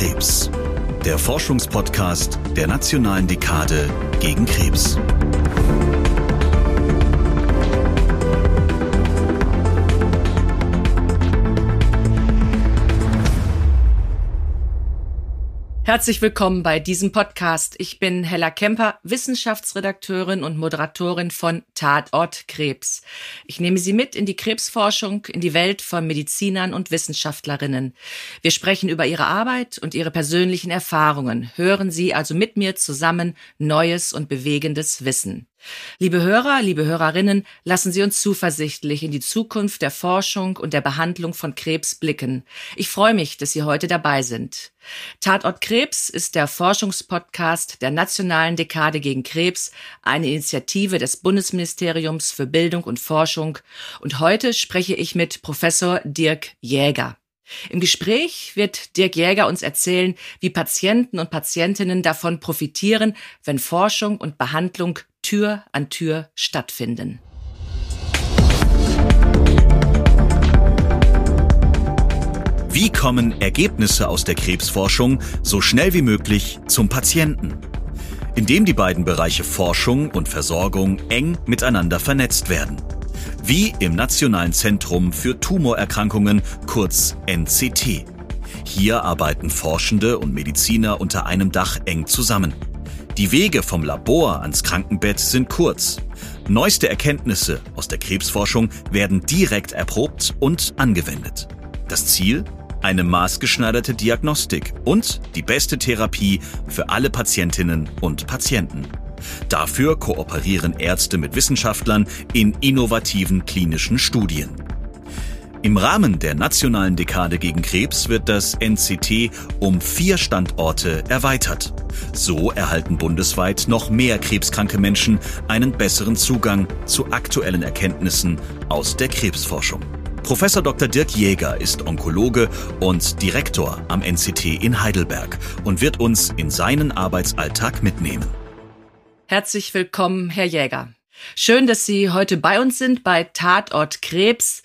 Krebs, der Forschungspodcast der Nationalen Dekade gegen Krebs. Herzlich willkommen bei diesem Podcast. Ich bin Hella Kemper, Wissenschaftsredakteurin und Moderatorin von Tatort Krebs. Ich nehme Sie mit in die Krebsforschung, in die Welt von Medizinern und Wissenschaftlerinnen. Wir sprechen über ihre Arbeit und ihre persönlichen Erfahrungen. Hören Sie also mit mir zusammen neues und bewegendes Wissen. Liebe Hörer, liebe Hörerinnen, lassen Sie uns zuversichtlich in die Zukunft der Forschung und der Behandlung von Krebs blicken. Ich freue mich, dass Sie heute dabei sind. Tatort Krebs ist der Forschungspodcast der Nationalen Dekade gegen Krebs, eine Initiative des Bundesministeriums für Bildung und Forschung. Und heute spreche ich mit Professor Dirk Jäger. Im Gespräch wird Dirk Jäger uns erzählen, wie Patienten und Patientinnen davon profitieren, wenn Forschung und Behandlung Tür an Tür stattfinden. Wie kommen Ergebnisse aus der Krebsforschung so schnell wie möglich zum Patienten? Indem die beiden Bereiche Forschung und Versorgung eng miteinander vernetzt werden. Wie im Nationalen Zentrum für Tumorerkrankungen, kurz NCT. Hier arbeiten Forschende und Mediziner unter einem Dach eng zusammen. Die Wege vom Labor ans Krankenbett sind kurz. Neueste Erkenntnisse aus der Krebsforschung werden direkt erprobt und angewendet. Das Ziel? Eine maßgeschneiderte Diagnostik und die beste Therapie für alle Patientinnen und Patienten. Dafür kooperieren Ärzte mit Wissenschaftlern in innovativen klinischen Studien. Im Rahmen der Nationalen Dekade gegen Krebs wird das NCT um 4 Standorte erweitert. So erhalten bundesweit noch mehr krebskranke Menschen einen besseren Zugang zu aktuellen Erkenntnissen aus der Krebsforschung. Professor Dr. Dirk Jäger ist Onkologe und Direktor am NCT in Heidelberg und wird uns in seinen Arbeitsalltag mitnehmen. Herzlich willkommen, Herr Jäger. Schön, dass Sie heute bei uns sind bei Tatort Krebs.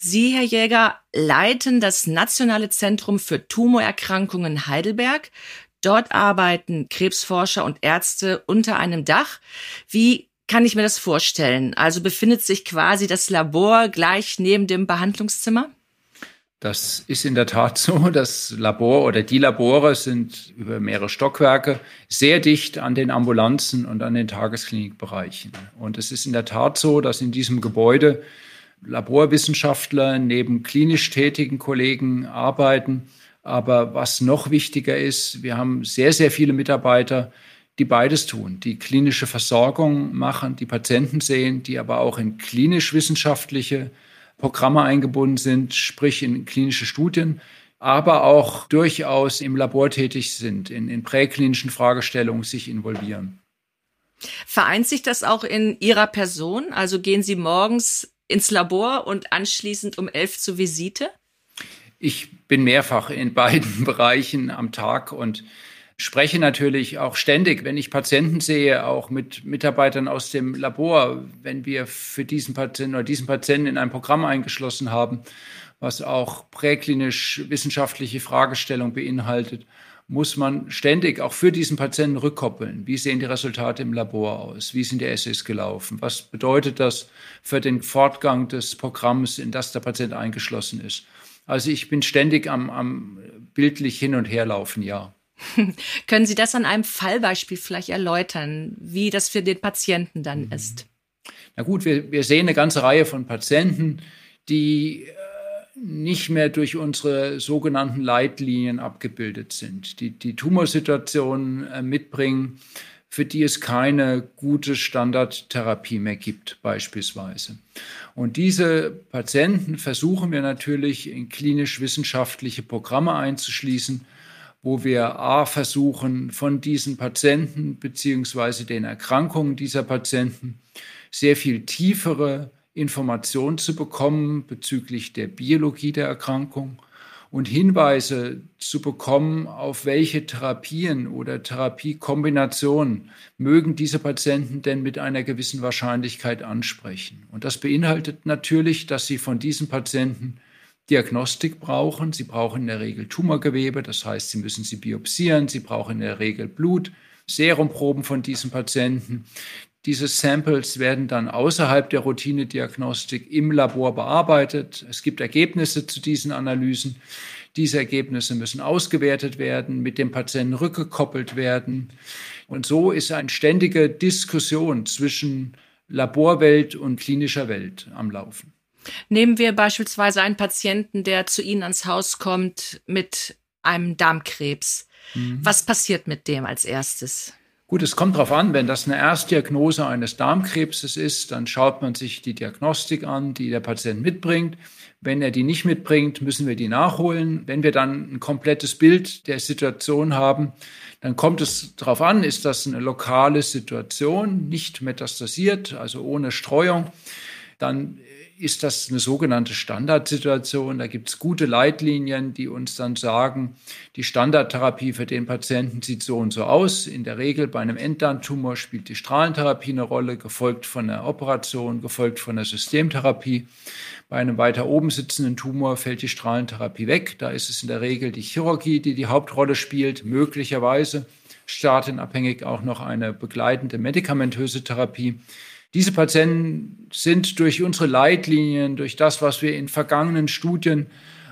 Sie, Herr Jäger, leiten das Nationale Zentrum für Tumorerkrankungen Heidelberg. Dort arbeiten Krebsforscher und Ärzte unter einem Dach. Wie kann ich mir das vorstellen? Also befindet sich quasi das Labor gleich neben dem Behandlungszimmer? Das ist in der Tat so. Das Labor oder die Labore sind über mehrere Stockwerke sehr dicht an den Ambulanzen und an den Tagesklinikbereichen. Und es ist in der Tat so, dass in diesem Gebäude Laborwissenschaftler neben klinisch tätigen Kollegen arbeiten. Aber was noch wichtiger ist, wir haben sehr, sehr viele Mitarbeiter, die beides tun, die klinische Versorgung machen, die Patienten sehen, die aber auch in klinisch-wissenschaftliche Programme eingebunden sind, sprich in klinische Studien, aber auch durchaus im Labor tätig sind, in präklinischen Fragestellungen sich involvieren. Vereint sich das auch in Ihrer Person? Also gehen Sie morgens ins Labor und anschließend um 11 zur Visite? Ich bin mehrfach in beiden Bereichen am Tag und spreche natürlich auch ständig, wenn ich Patienten sehe, auch mit Mitarbeitern aus dem Labor, wenn wir für diesen Patienten in ein Programm eingeschlossen haben, was auch präklinisch-wissenschaftliche Fragestellung beinhaltet, muss man ständig auch für diesen Patienten rückkoppeln. Wie sehen die Resultate im Labor aus? Wie sind die Essays gelaufen? Was bedeutet das für den Fortgang des Programms, in das der Patient eingeschlossen ist? Also ich bin ständig am bildlich hin und her laufen, ja. Können Sie das an einem Fallbeispiel vielleicht erläutern, wie das für den Patienten dann ist? Na gut, wir sehen eine ganze Reihe von Patienten, die nicht mehr durch unsere sogenannten Leitlinien abgebildet sind, die Tumorsituationen mitbringen, für die es keine gute Standardtherapie mehr gibt, beispielsweise. Und diese Patienten versuchen wir natürlich in klinisch-wissenschaftliche Programme einzuschließen, wo wir versuchen, von diesen Patienten bzw. den Erkrankungen dieser Patienten sehr viel tiefere Informationen zu bekommen bezüglich der Biologie der Erkrankung und Hinweise zu bekommen, auf welche Therapien oder Therapiekombinationen mögen diese Patienten denn mit einer gewissen Wahrscheinlichkeit ansprechen. Und das beinhaltet natürlich, dass sie von diesen Patienten Diagnostik brauchen. Sie brauchen in der Regel Tumorgewebe, das heißt, sie müssen sie biopsieren. Sie brauchen in der Regel Blut, Serumproben von diesen Patienten. Diese Samples werden dann außerhalb der Routinediagnostik im Labor bearbeitet. Es gibt Ergebnisse zu diesen Analysen. Diese Ergebnisse müssen ausgewertet werden, mit dem Patienten rückgekoppelt werden. Und so ist eine ständige Diskussion zwischen Laborwelt und klinischer Welt am Laufen. Nehmen wir beispielsweise einen Patienten, der zu Ihnen ans Haus kommt mit einem Darmkrebs. Mhm. Was passiert mit dem als erstes? Gut, es kommt darauf an, wenn das eine Erstdiagnose eines Darmkrebses ist, dann schaut man sich die Diagnostik an, die der Patient mitbringt. Wenn er die nicht mitbringt, müssen wir die nachholen. Wenn wir dann ein komplettes Bild der Situation haben, dann kommt es darauf an, ist das eine lokale Situation, nicht metastasiert, also ohne Streuung, dann ist das eine sogenannte Standardsituation. Da gibt es gute Leitlinien, die uns dann sagen, die Standardtherapie für den Patienten sieht so und so aus. In der Regel bei einem Enddarmtumor spielt die Strahlentherapie eine Rolle, gefolgt von einer Operation, gefolgt von einer Systemtherapie. Bei einem weiter oben sitzenden Tumor fällt die Strahlentherapie weg. Da ist es in der Regel die Chirurgie, die die Hauptrolle spielt, möglicherweise stadienabhängig auch noch eine begleitende medikamentöse Therapie. Diese Patienten sind durch unsere Leitlinien, durch das, was wir in vergangenen Studien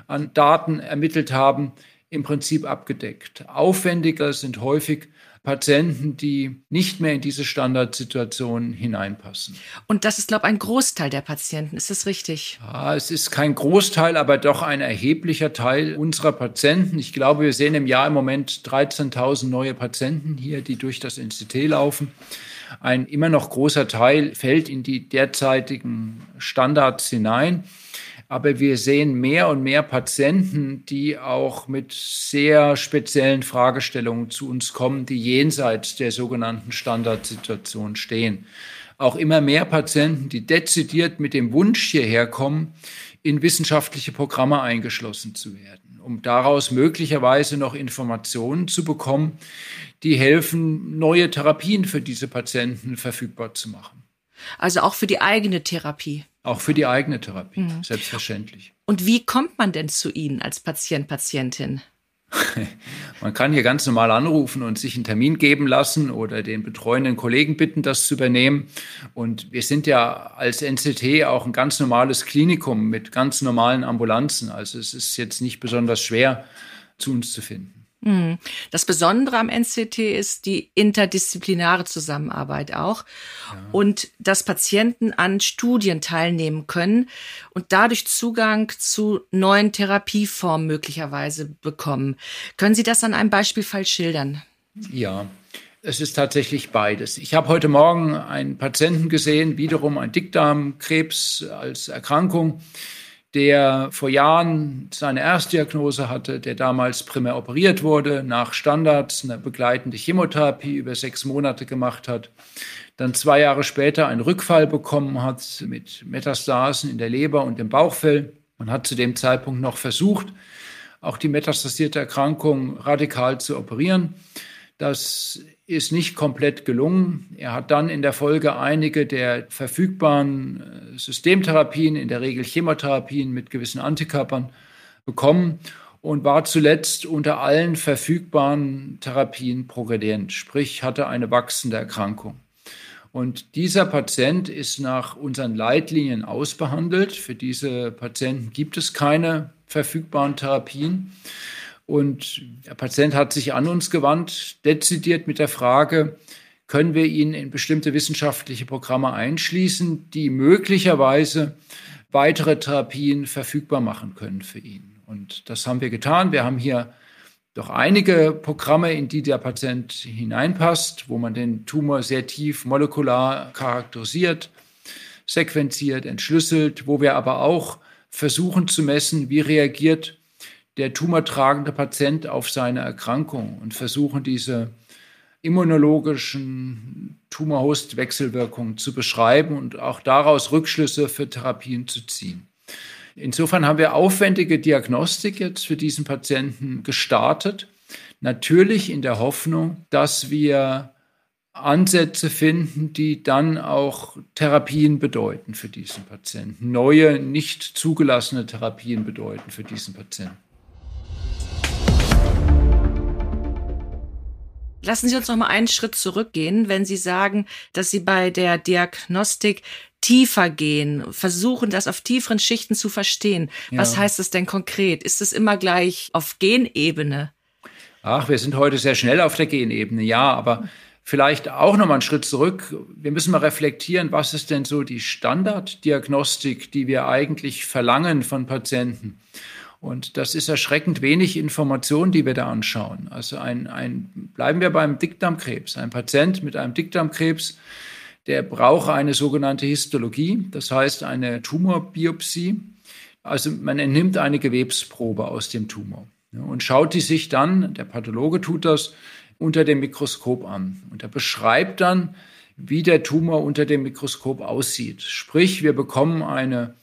an Daten ermittelt haben, im Prinzip abgedeckt. Aufwendiger sind häufig Patienten, die nicht mehr in diese Standardsituation hineinpassen. Und das ist, glaube ich, ein Großteil der Patienten. Ist das richtig? Ja, es ist kein Großteil, aber doch ein erheblicher Teil unserer Patienten. Ich glaube, wir sehen im Jahr im Moment 13.000 neue Patienten hier, die durch das NCT laufen. Ein immer noch großer Teil fällt in die derzeitigen Standards hinein. Aber wir sehen mehr und mehr Patienten, die auch mit sehr speziellen Fragestellungen zu uns kommen, die jenseits der sogenannten Standardsituation stehen. Auch immer mehr Patienten, die dezidiert mit dem Wunsch hierher kommen, in wissenschaftliche Programme eingeschlossen zu werden, um daraus möglicherweise noch Informationen zu bekommen, die helfen, neue Therapien für diese Patienten verfügbar zu machen. Also auch für die eigene Therapie. Auch für die eigene Therapie, selbstverständlich. Und wie kommt man denn zu Ihnen als Patient, Patientin? Man kann hier ganz normal anrufen und sich einen Termin geben lassen oder den betreuenden Kollegen bitten, das zu übernehmen. Und wir sind ja als NCT auch ein ganz normales Klinikum mit ganz normalen Ambulanzen. Also es ist jetzt nicht besonders schwer, zu uns zu finden. Das Besondere am NCT ist die interdisziplinäre Zusammenarbeit auch und dass Patienten an Studien teilnehmen können und dadurch Zugang zu neuen Therapieformen möglicherweise bekommen. Können Sie das an einem Beispielfall schildern? Ja, es ist tatsächlich beides. Ich habe heute Morgen einen Patienten gesehen, wiederum ein Dickdarmkrebs als Erkrankung, der vor Jahren seine Erstdiagnose hatte, der damals primär operiert wurde, nach Standards eine begleitende Chemotherapie über 6 Monate gemacht hat, dann 2 Jahre später einen Rückfall bekommen hat mit Metastasen in der Leber und im Bauchfell. Man hat zu dem Zeitpunkt noch versucht, auch die metastasierte Erkrankung radikal zu operieren. Das ist nicht komplett gelungen. Er hat dann in der Folge einige der verfügbaren Systemtherapien, in der Regel Chemotherapien mit gewissen Antikörpern bekommen und war zuletzt unter allen verfügbaren Therapien progredient, sprich hatte eine wachsende Erkrankung. Und dieser Patient ist nach unseren Leitlinien ausbehandelt. Für diese Patienten gibt es keine verfügbaren Therapien. Und der Patient hat sich an uns gewandt, dezidiert mit der Frage, können wir ihn in bestimmte wissenschaftliche Programme einschließen, die möglicherweise weitere Therapien verfügbar machen können für ihn. Und das haben wir getan. Wir haben hier doch einige Programme, in die der Patient hineinpasst, wo man den Tumor sehr tief molekular charakterisiert, sequenziert, entschlüsselt, wo wir aber auch versuchen zu messen, wie reagiert der tumortragende Patient auf seine Erkrankung und versuchen, diese immunologischen Tumor-Host-Wechselwirkungen zu beschreiben und auch daraus Rückschlüsse für Therapien zu ziehen. Insofern haben wir aufwendige Diagnostik jetzt für diesen Patienten gestartet, natürlich in der Hoffnung, dass wir Ansätze finden, die dann auch Therapien bedeuten für diesen Patienten. Neue, nicht zugelassene Therapien bedeuten für diesen Patienten. Lassen Sie uns noch mal einen Schritt zurückgehen, wenn Sie sagen, dass Sie bei der Diagnostik tiefer gehen, versuchen, das auf tieferen Schichten zu verstehen. Ja. Was heißt das denn konkret? Ist es immer gleich auf Genebene? Ach, wir sind heute sehr schnell auf der Genebene, ja, aber vielleicht auch noch mal einen Schritt zurück. Wir müssen mal reflektieren, was ist denn so die Standarddiagnostik, die wir eigentlich verlangen von Patienten? Und das ist erschreckend wenig Information, die wir da anschauen. Also bleiben wir beim Dickdarmkrebs. Ein Patient mit einem Dickdarmkrebs, der braucht eine sogenannte Histologie, das heißt eine Tumorbiopsie. Also man entnimmt eine Gewebsprobe aus dem Tumor und schaut die sich dann, der Pathologe tut das, unter dem Mikroskop an. Und er beschreibt dann, wie der Tumor unter dem Mikroskop aussieht. Sprich, wir bekommen eine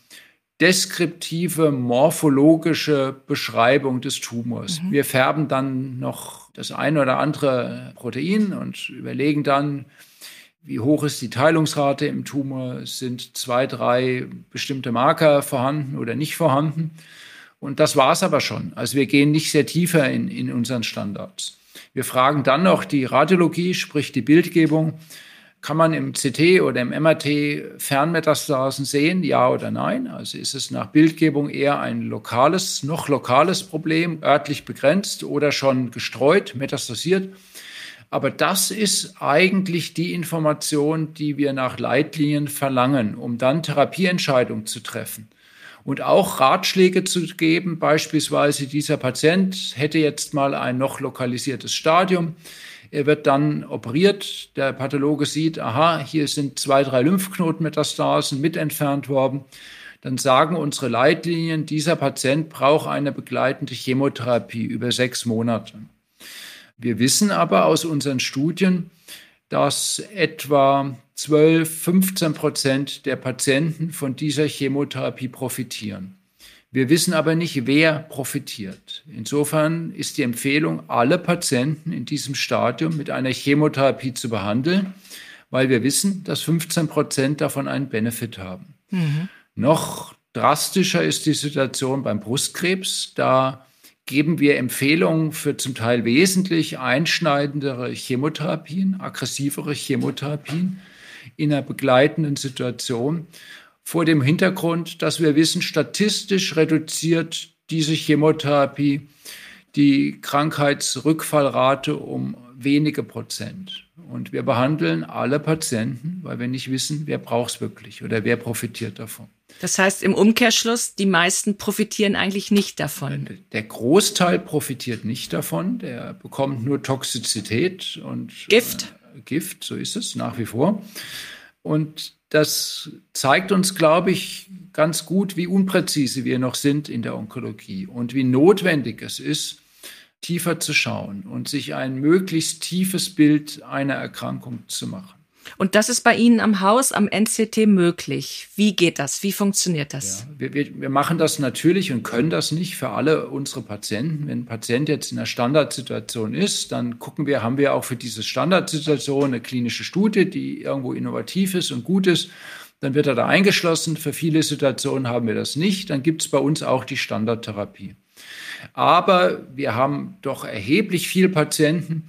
deskriptive, morphologische Beschreibung des Tumors. Mhm. Wir färben dann noch das ein oder andere Protein und überlegen dann, wie hoch ist die Teilungsrate im Tumor, sind 2, 3 bestimmte Marker vorhanden oder nicht vorhanden. Und das war es aber schon. Also wir gehen nicht sehr tiefer in unseren Standards. Wir fragen dann noch die Radiologie, sprich die Bildgebung. Kann man im CT oder im MRT Fernmetastasen sehen, ja oder nein? Also ist es nach Bildgebung eher ein noch lokales Problem, örtlich begrenzt oder schon gestreut, metastasiert? Aber das ist eigentlich die Information, die wir nach Leitlinien verlangen, um dann Therapieentscheidungen zu treffen. Und auch Ratschläge zu geben, beispielsweise dieser Patient hätte jetzt mal ein noch lokalisiertes Stadium. Er wird dann operiert, der Pathologe sieht, aha, hier sind 2, 3 Lymphknotenmetastasen mit entfernt worden. Dann sagen unsere Leitlinien, dieser Patient braucht eine begleitende Chemotherapie über 6 Monate. Wir wissen aber aus unseren Studien, dass etwa 12-15% der Patienten von dieser Chemotherapie profitieren. Wir wissen aber nicht, wer profitiert. Insofern ist die Empfehlung, alle Patienten in diesem Stadium mit einer Chemotherapie zu behandeln, weil wir wissen, dass 15% davon einen Benefit haben. Mhm. Noch drastischer ist die Situation beim Brustkrebs. Da geben wir Empfehlungen für zum Teil wesentlich einschneidendere Chemotherapien, aggressivere Chemotherapien in einer begleitenden Situation, vor dem Hintergrund, dass wir wissen, statistisch reduziert diese Chemotherapie die Krankheitsrückfallrate um wenige Prozent. Und wir behandeln alle Patienten, weil wir nicht wissen, wer braucht es wirklich oder wer profitiert davon. Das heißt im Umkehrschluss, die meisten profitieren eigentlich nicht davon. Der Großteil profitiert nicht davon, der bekommt nur Toxizität und Gift. Gift, so ist es nach wie vor. Und das zeigt uns, glaube ich, ganz gut, wie unpräzise wir noch sind in der Onkologie und wie notwendig es ist, tiefer zu schauen und sich ein möglichst tiefes Bild einer Erkrankung zu machen. Und das ist bei Ihnen am Haus, am NCT möglich. Wie geht das? Wie funktioniert das? Ja, wir machen das natürlich und können das nicht für alle unsere Patienten. Wenn ein Patient jetzt in einer Standardsituation ist, dann gucken wir, haben wir auch für diese Standardsituation eine klinische Studie, die irgendwo innovativ ist und gut ist. Dann wird er da eingeschlossen. Für viele Situationen haben wir das nicht. Dann gibt es bei uns auch die Standardtherapie. Aber wir haben doch erheblich viele Patienten,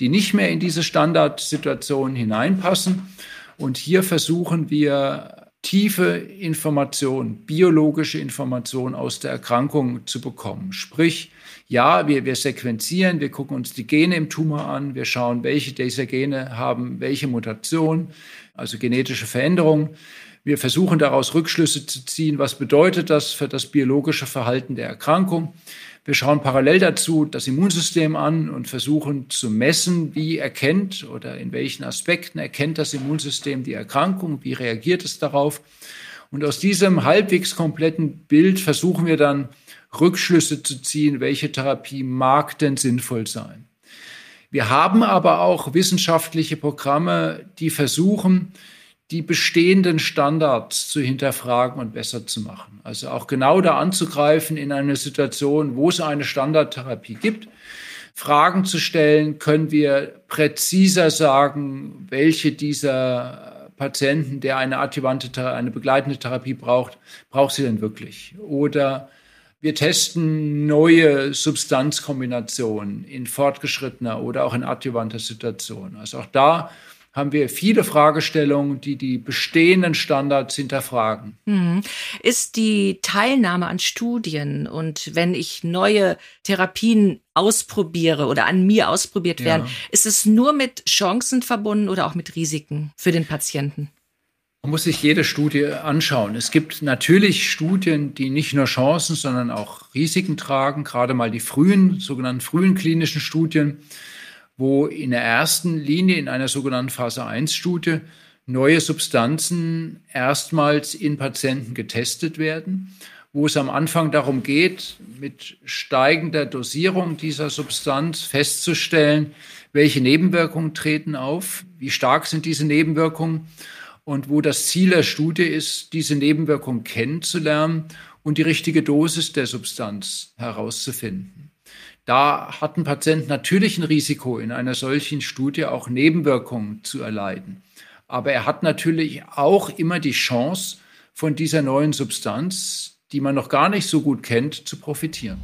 die nicht mehr in diese Standardsituation hineinpassen. Und hier versuchen wir, tiefe Informationen, biologische Informationen aus der Erkrankung zu bekommen. Sprich, ja, wir sequenzieren, wir gucken uns die Gene im Tumor an, wir schauen, welche dieser Gene haben welche Mutation, also genetische Veränderungen. Wir versuchen daraus Rückschlüsse zu ziehen, was bedeutet das für das biologische Verhalten der Erkrankung. Wir schauen parallel dazu das Immunsystem an und versuchen zu messen, wie erkennt oder in welchen Aspekten erkennt das Immunsystem die Erkrankung, wie reagiert es darauf. Und aus diesem halbwegs kompletten Bild versuchen wir dann Rückschlüsse zu ziehen, welche Therapie mag denn sinnvoll sein. Wir haben aber auch wissenschaftliche Programme, die versuchen, die bestehenden Standards zu hinterfragen und besser zu machen. Also auch genau da anzugreifen in einer Situation, wo es eine Standardtherapie gibt, Fragen zu stellen, können wir präziser sagen, welche dieser Patienten, der eine adjuvante, eine begleitende Therapie braucht, braucht sie denn wirklich? Oder wir testen neue Substanzkombinationen in fortgeschrittener oder auch in adjuvanter Situation. Also auch da haben wir viele Fragestellungen, die die bestehenden Standards hinterfragen. Ist die Teilnahme an Studien und wenn ich neue Therapien ausprobiere oder an mir ausprobiert werden, ist es nur mit Chancen verbunden oder auch mit Risiken für den Patienten? Man muss sich jede Studie anschauen. Es gibt natürlich Studien, die nicht nur Chancen, sondern auch Risiken tragen. Gerade mal die frühen, sogenannten frühen klinischen Studien, wo in der ersten Linie in einer sogenannten Phase-1-Studie neue Substanzen erstmals in Patienten getestet werden, wo es am Anfang darum geht, mit steigender Dosierung dieser Substanz festzustellen, welche Nebenwirkungen treten auf, wie stark sind diese Nebenwirkungen, und wo das Ziel der Studie ist, diese Nebenwirkung kennenzulernen und die richtige Dosis der Substanz herauszufinden. Da hat ein Patient natürlich ein Risiko, in einer solchen Studie auch Nebenwirkungen zu erleiden. Aber er hat natürlich auch immer die Chance, von dieser neuen Substanz, die man noch gar nicht so gut kennt, zu profitieren.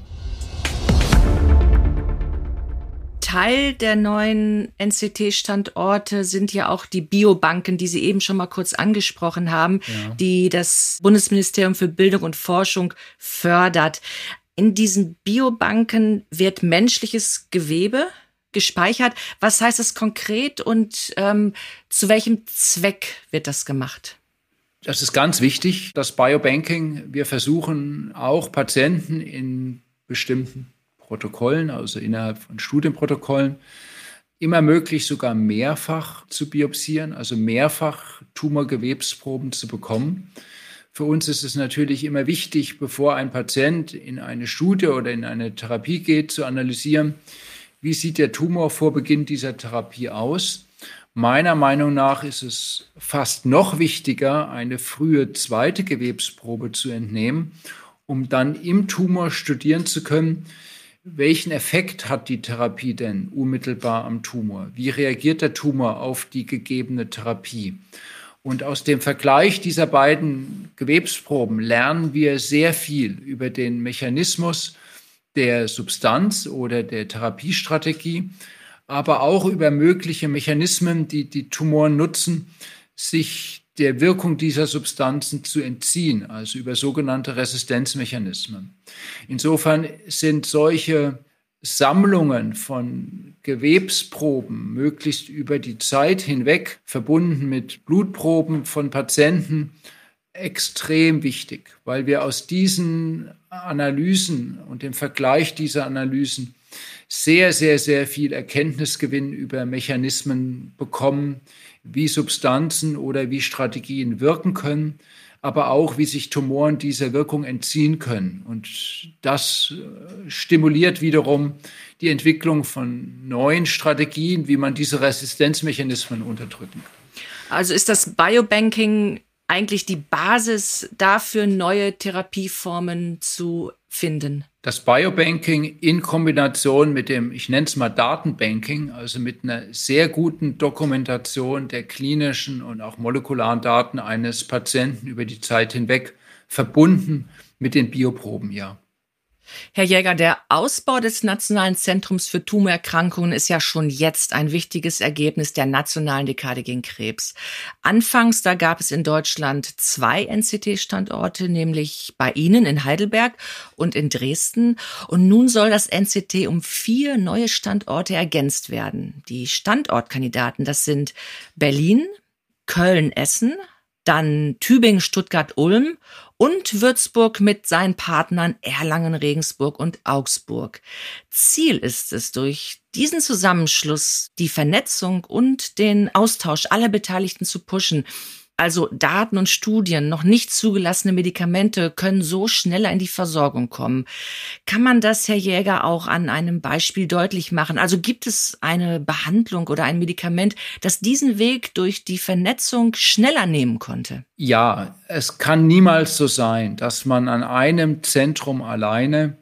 Teil der neuen NCT-Standorte sind ja auch die Biobanken, die Sie eben schon mal kurz angesprochen haben, die das Bundesministerium für Bildung und Forschung fördert. In diesen Biobanken wird menschliches Gewebe gespeichert. Was heißt das konkret und zu welchem Zweck wird das gemacht? Das ist ganz wichtig, das Biobanking. Wir versuchen auch Patienten in bestimmten Protokollen, also innerhalb von Studienprotokollen, immer möglich sogar mehrfach zu biopsieren, also mehrfach Tumorgewebsproben zu bekommen. Für uns ist es natürlich immer wichtig, bevor ein Patient in eine Studie oder in eine Therapie geht, zu analysieren, wie sieht der Tumor vor Beginn dieser Therapie aus. Meiner Meinung nach ist es fast noch wichtiger, eine frühe zweite Gewebsprobe zu entnehmen, um dann im Tumor studieren zu können, welchen Effekt hat die Therapie denn unmittelbar am Tumor? Wie reagiert der Tumor auf die gegebene Therapie? Und aus dem Vergleich dieser beiden Gewebsproben lernen wir sehr viel über den Mechanismus der Substanz oder der Therapiestrategie, aber auch über mögliche Mechanismen, die die Tumoren nutzen, sich der Wirkung dieser Substanzen zu entziehen, also über sogenannte Resistenzmechanismen. Insofern sind solche Sammlungen von Gewebsproben möglichst über die Zeit hinweg verbunden mit Blutproben von Patienten extrem wichtig, weil wir aus diesen Analysen und dem Vergleich dieser Analysen sehr, sehr, sehr viel Erkenntnisgewinn über Mechanismen bekommen, wie Substanzen oder wie Strategien wirken können, aber auch, wie sich Tumoren dieser Wirkung entziehen können. Und das stimuliert wiederum die Entwicklung von neuen Strategien, wie man diese Resistenzmechanismen unterdrücken kann. Also ist das Biobanking eigentlich die Basis dafür, neue Therapieformen zu finden? Das Biobanking in Kombination mit dem, ich nenne es mal Datenbanking, also mit einer sehr guten Dokumentation der klinischen und auch molekularen Daten eines Patienten über die Zeit hinweg, verbunden mit den Bioproben, Herr Jäger, der Ausbau des Nationalen Zentrums für Tumorerkrankungen ist ja schon jetzt ein wichtiges Ergebnis der Nationalen Dekade gegen Krebs. Anfangs, da gab es in Deutschland 2 NCT-Standorte, nämlich bei Ihnen in Heidelberg und in Dresden. Und nun soll das NCT um 4 neue Standorte ergänzt werden. Die Standortkandidaten, das sind Berlin, Köln, Essen, dann Tübingen, Stuttgart, Ulm und Würzburg mit seinen Partnern Erlangen, Regensburg und Augsburg. Ziel ist es, durch diesen Zusammenschluss die Vernetzung und den Austausch aller Beteiligten zu pushen. Also Daten und Studien, noch nicht zugelassene Medikamente können so schneller in die Versorgung kommen. Kann man das, Herr Jäger, auch an einem Beispiel deutlich machen? Also gibt es eine Behandlung oder ein Medikament, das diesen Weg durch die Vernetzung schneller nehmen konnte? Ja, es kann niemals so sein, dass man an einem Zentrum alleine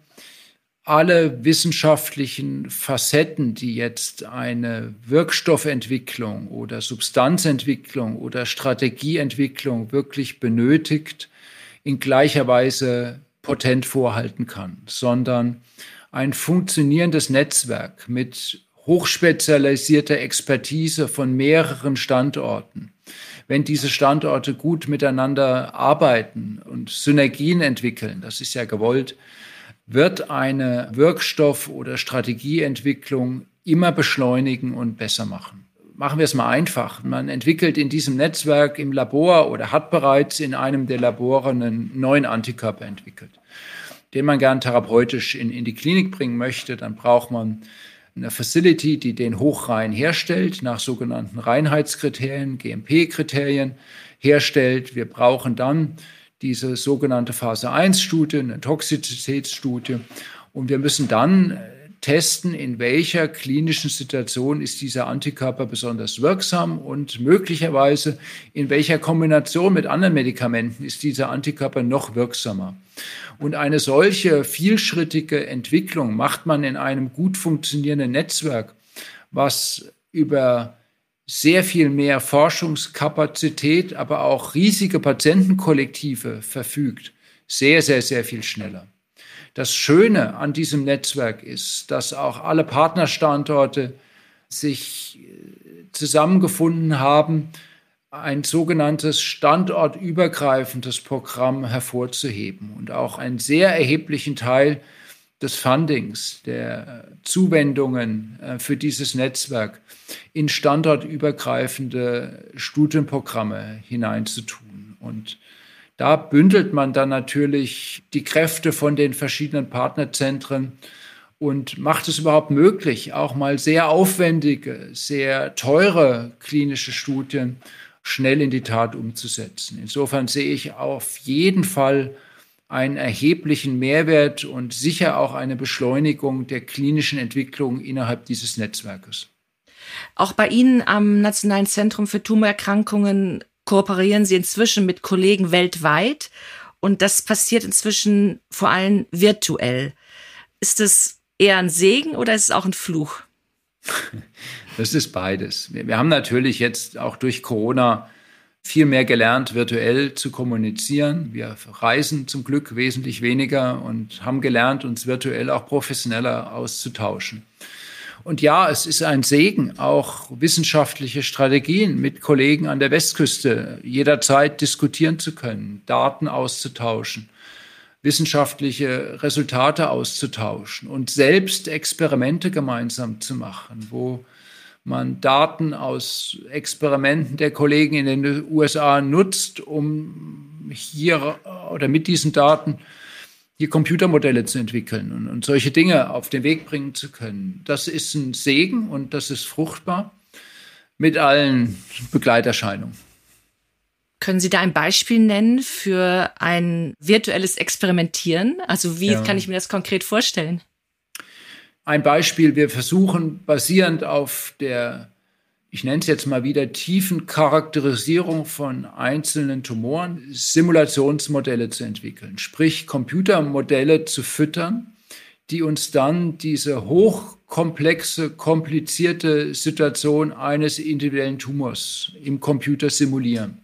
alle wissenschaftlichen Facetten, die jetzt eine Wirkstoffentwicklung oder Substanzentwicklung oder Strategieentwicklung wirklich benötigt, in gleicher Weise potent vorhalten kann, sondern ein funktionierendes Netzwerk mit hochspezialisierter Expertise von mehreren Standorten. Wenn diese Standorte gut miteinander arbeiten und Synergien entwickeln, das ist ja gewollt, wird eine Wirkstoff- oder Strategieentwicklung immer beschleunigen und besser machen. Machen wir es mal einfach. Man entwickelt in diesem Netzwerk im Labor oder hat bereits in einem der Labore einen neuen Antikörper entwickelt, den man gern therapeutisch in die Klinik bringen möchte. Dann braucht man eine Facility, die den hochrein herstellt, nach sogenannten Reinheitskriterien, GMP-Kriterien herstellt. Wir brauchen dann diese sogenannte Phase-1-Studie, eine Toxizitätsstudie. Und wir müssen dann testen, in welcher klinischen Situation ist dieser Antikörper besonders wirksam und möglicherweise in welcher Kombination mit anderen Medikamenten ist dieser Antikörper noch wirksamer. Und eine solche vielschrittige Entwicklung macht man in einem gut funktionierenden Netzwerk, was über sehr viel mehr Forschungskapazität, aber auch riesige Patientenkollektive verfügt, sehr, sehr, sehr viel schneller. Das Schöne an diesem Netzwerk ist, dass auch alle Partnerstandorte sich zusammengefunden haben, ein sogenanntes standortübergreifendes Programm hervorzuheben und auch einen sehr erheblichen Teil des Fundings, der Zuwendungen für dieses Netzwerk in standortübergreifende Studienprogramme hineinzutun. Und da bündelt man dann natürlich die Kräfte von den verschiedenen Partnerzentren und macht es überhaupt möglich, auch mal sehr aufwendige, sehr teure klinische Studien schnell in die Tat umzusetzen. Insofern sehe ich auf jeden Fall einen erheblichen Mehrwert und sicher auch eine Beschleunigung der klinischen Entwicklung innerhalb dieses Netzwerkes. Auch bei Ihnen am Nationalen Zentrum für Tumorerkrankungen kooperieren Sie inzwischen mit Kollegen weltweit und das passiert inzwischen vor allem virtuell. Ist es eher ein Segen oder ist es auch ein Fluch? Das ist beides. Wir haben natürlich jetzt auch durch Corona viel mehr gelernt, virtuell zu kommunizieren. Wir reisen zum Glück wesentlich weniger und haben gelernt, uns virtuell auch professioneller auszutauschen. Und ja, es ist ein Segen, auch wissenschaftliche Strategien mit Kollegen an der Westküste jederzeit diskutieren zu können, Daten auszutauschen, wissenschaftliche Resultate auszutauschen und selbst Experimente gemeinsam zu machen, wo man Daten aus Experimenten der Kollegen in den USA nutzt, um hier oder mit diesen Daten hier Computermodelle zu entwickeln und solche Dinge auf den Weg bringen zu können. Das ist ein Segen und das ist fruchtbar mit allen Begleiterscheinungen. Können Sie da ein Beispiel nennen für ein virtuelles Experimentieren? Also wie kann ich mir das konkret vorstellen? Ein Beispiel, wir versuchen basierend auf der, ich nenne es jetzt mal wieder, tiefen Charakterisierung von einzelnen Tumoren, Simulationsmodelle zu entwickeln, sprich Computermodelle zu füttern, die uns dann diese hochkomplexe, komplizierte Situation eines individuellen Tumors im Computer simulieren,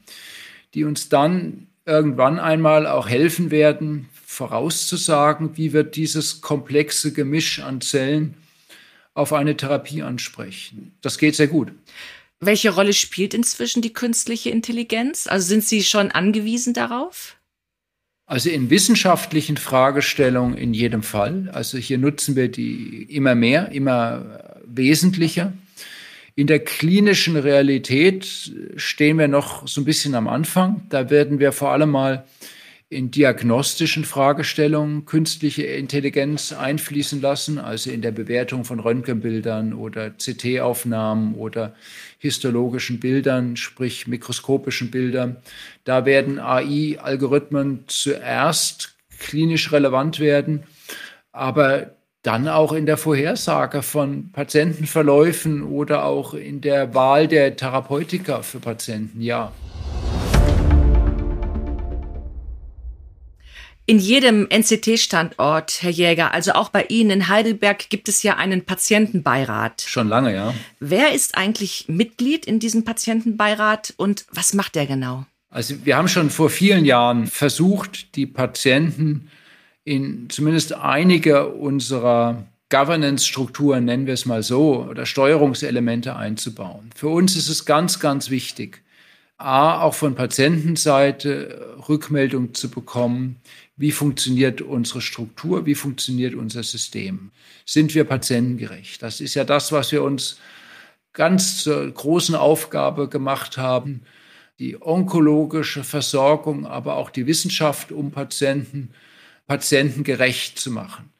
die uns dann irgendwann einmal auch helfen werden, vorauszusagen, wie wird dieses komplexe Gemisch an Zellen auf eine Therapie ansprechen. Das geht sehr gut. Welche Rolle spielt inzwischen die künstliche Intelligenz? Also sind Sie schon angewiesen darauf? Also in wissenschaftlichen Fragestellungen in jedem Fall. Also hier nutzen wir die immer mehr, immer wesentlicher. In der klinischen Realität stehen wir noch so ein bisschen am Anfang. Da werden wir vor allem mal in diagnostischen Fragestellungen künstliche Intelligenz einfließen lassen, also in der Bewertung von Röntgenbildern oder CT-Aufnahmen oder histologischen Bildern, sprich mikroskopischen Bildern. Da werden AI-Algorithmen zuerst klinisch relevant werden, aber dann auch in der Vorhersage von Patientenverläufen oder auch in der Wahl der Therapeutika für Patienten, ja. in jedem NCT-Standort, Herr Jäger, also auch bei Ihnen in Heidelberg, gibt es ja einen Patientenbeirat. Schon lange, ja. Wer ist eigentlich Mitglied in diesem Patientenbeirat und was macht der genau? Also wir haben schon vor vielen Jahren versucht, die Patienten in zumindest einige unserer Governance-Strukturen, nennen wir es mal so, oder Steuerungselemente einzubauen. Für uns ist es ganz, ganz wichtig, auch von Patientenseite Rückmeldung zu bekommen, wie funktioniert unsere Struktur, wie funktioniert unser System. Sind wir patientengerecht? Das ist ja das, was wir uns ganz zur großen Aufgabe gemacht haben, die onkologische Versorgung, aber auch die Wissenschaft um Patienten, patientengerecht zu machen.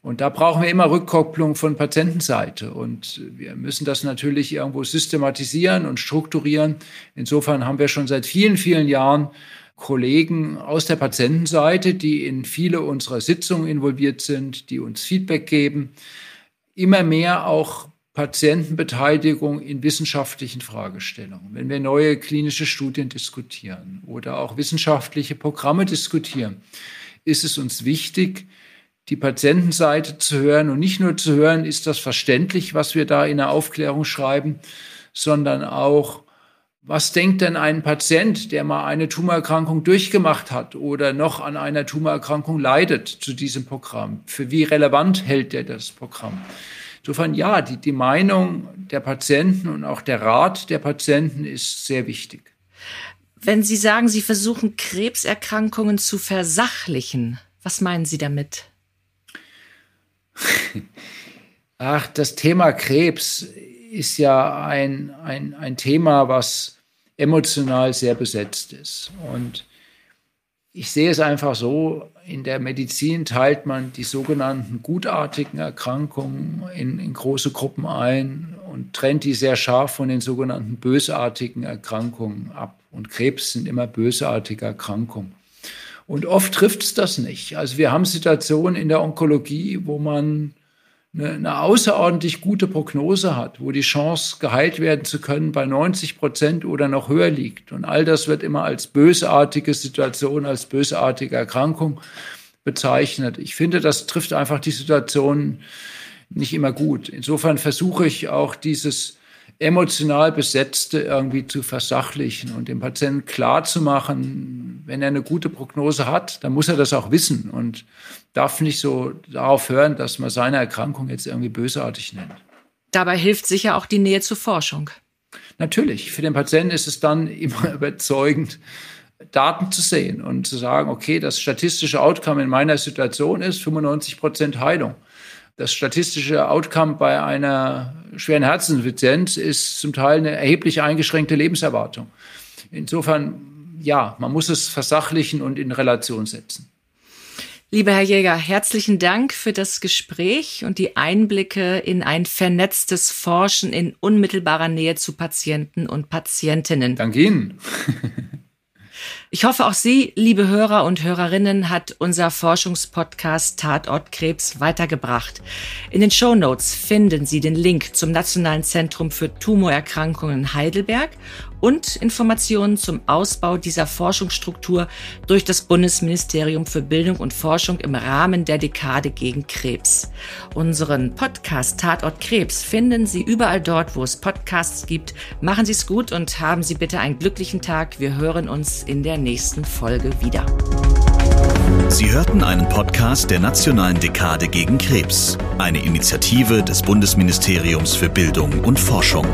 Und da brauchen wir immer Rückkopplung von Patientenseite. Und wir müssen das natürlich irgendwo systematisieren und strukturieren. Insofern haben wir schon seit vielen, vielen Jahren Kollegen aus der Patientenseite, die in viele unserer Sitzungen involviert sind, die uns Feedback geben. Immer mehr auch Patientenbeteiligung in wissenschaftlichen Fragestellungen. Wenn wir neue klinische Studien diskutieren oder auch wissenschaftliche Programme diskutieren, ist es uns wichtig, die Patientenseite zu hören und nicht nur zu hören, ist das verständlich, was wir da in der Aufklärung schreiben, sondern auch, was denkt denn ein Patient, der mal eine Tumorerkrankung durchgemacht hat oder noch an einer Tumorerkrankung leidet zu diesem Programm? Für wie relevant hält der das Programm? Insofern ja, die Meinung der Patienten und auch der Rat der Patienten ist sehr wichtig. Wenn Sie sagen, Sie versuchen Krebserkrankungen zu versachlichen, was meinen Sie damit? Ach, das Thema Krebs ist ja ein Thema, was emotional sehr besetzt ist. Und ich sehe es einfach so, in der Medizin teilt man die sogenannten gutartigen Erkrankungen in große Gruppen ein und trennt die sehr scharf von den sogenannten bösartigen Erkrankungen ab. Und Krebs sind immer bösartige Erkrankungen. Und oft trifft es das nicht. Also wir haben Situationen in der Onkologie, wo man eine außerordentlich gute Prognose hat, wo die Chance, geheilt werden zu können, bei 90% oder noch höher liegt. Und all das wird immer als bösartige Situation, als bösartige Erkrankung bezeichnet. Ich finde, das trifft einfach die Situation nicht immer gut. Insofern versuche ich auch, dieses emotional Besetzte irgendwie zu versachlichen und dem Patienten klarzumachen, wenn er eine gute Prognose hat, dann muss er das auch wissen und darf nicht so darauf hören, dass man seine Erkrankung jetzt irgendwie bösartig nennt. Dabei hilft sicher auch die Nähe zur Forschung. Natürlich, für den Patienten ist es dann immer überzeugend, Daten zu sehen und zu sagen, okay, das statistische Outcome in meiner Situation ist 95% Heilung. Das statistische Outcome bei einer schweren Herzinsuffizienz ist zum Teil eine erheblich eingeschränkte Lebenserwartung. Insofern, ja, man muss es versachlichen und in Relation setzen. Lieber Herr Jäger, herzlichen Dank für das Gespräch und die Einblicke in ein vernetztes Forschen in unmittelbarer Nähe zu Patienten und Patientinnen. Danke Ihnen. Ich hoffe, auch Sie, liebe Hörer und Hörerinnen, hat unser Forschungspodcast Tatort Krebs weitergebracht. In den Shownotes finden Sie den Link zum Nationalen Zentrum für Tumorerkrankungen Heidelberg und Informationen zum Ausbau dieser Forschungsstruktur durch das Bundesministerium für Bildung und Forschung im Rahmen der Dekade gegen Krebs. Unseren Podcast Tatort Krebs finden Sie überall dort, wo es Podcasts gibt. Machen Sie es gut und haben Sie bitte einen glücklichen Tag. Wir hören uns in der nächsten Folge wieder. Sie hörten einen Podcast der Nationalen Dekade gegen Krebs, eine Initiative des Bundesministeriums für Bildung und Forschung.